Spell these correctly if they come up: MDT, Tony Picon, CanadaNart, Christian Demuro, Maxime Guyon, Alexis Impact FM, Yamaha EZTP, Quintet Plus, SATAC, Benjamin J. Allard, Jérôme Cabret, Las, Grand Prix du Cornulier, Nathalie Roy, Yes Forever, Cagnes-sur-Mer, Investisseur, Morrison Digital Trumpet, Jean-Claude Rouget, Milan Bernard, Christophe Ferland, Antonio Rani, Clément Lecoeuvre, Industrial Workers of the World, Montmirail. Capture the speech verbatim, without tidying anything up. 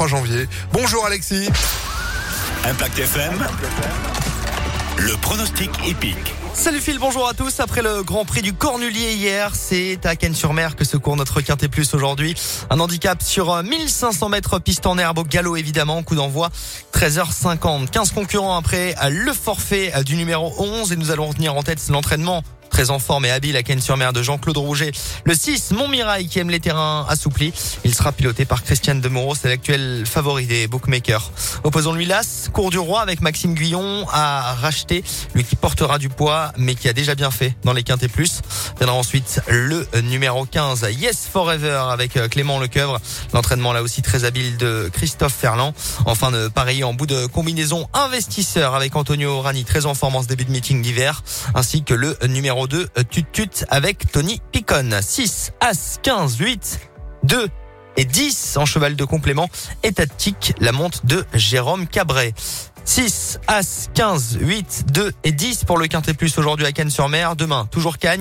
vingt-trois janvier. Bonjour Alexis. Impact F M, le pronostic épique. Salut Phil, bonjour à tous. Après le Grand Prix du Cornulier hier, c'est à Cagnes-sur-Mer que se court notre Quintet Plus aujourd'hui. Un handicap sur mille cinq cents mètres, piste en herbe, au galop évidemment, coup d'envoi treize heures cinquante. quinze concurrents après le forfait du numéro onze et nous allons retenir en tête l'entraînement très en forme et habile à Cagnes-sur-Mer de Jean-Claude Rouget. Le six, Montmirail, qui aime les terrains assouplis. Il sera piloté par Christian Demuro, c'est l'actuel favori des bookmakers. Opposons-lui Las, cours du roi avec Maxime Guyon à racheter, lui qui portera du poids, mais qui a déjà bien fait dans les Quintet Plus. Viendra ensuite le numéro quinze, Yes Forever avec Clément Lecoeuvre. L'entraînement là aussi très habile de Christophe Ferland. Enfin, de pareil en bout de combinaison, Investisseur avec Antonio Rani, très en forme en ce début de meeting d'hiver, ainsi que le numéro deux, tut tut avec Tony Picon. six, As, quinze, huit, deux et dix en cheval de complément et tactique, la monte de Jérôme Cabret. six, As, quinze, huit, deux et dix pour le Quintet Plus aujourd'hui à Cagnes-sur-Mer. Demain, toujours Cagnes.